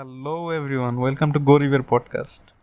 Hello everyone, welcome to Go River podcast.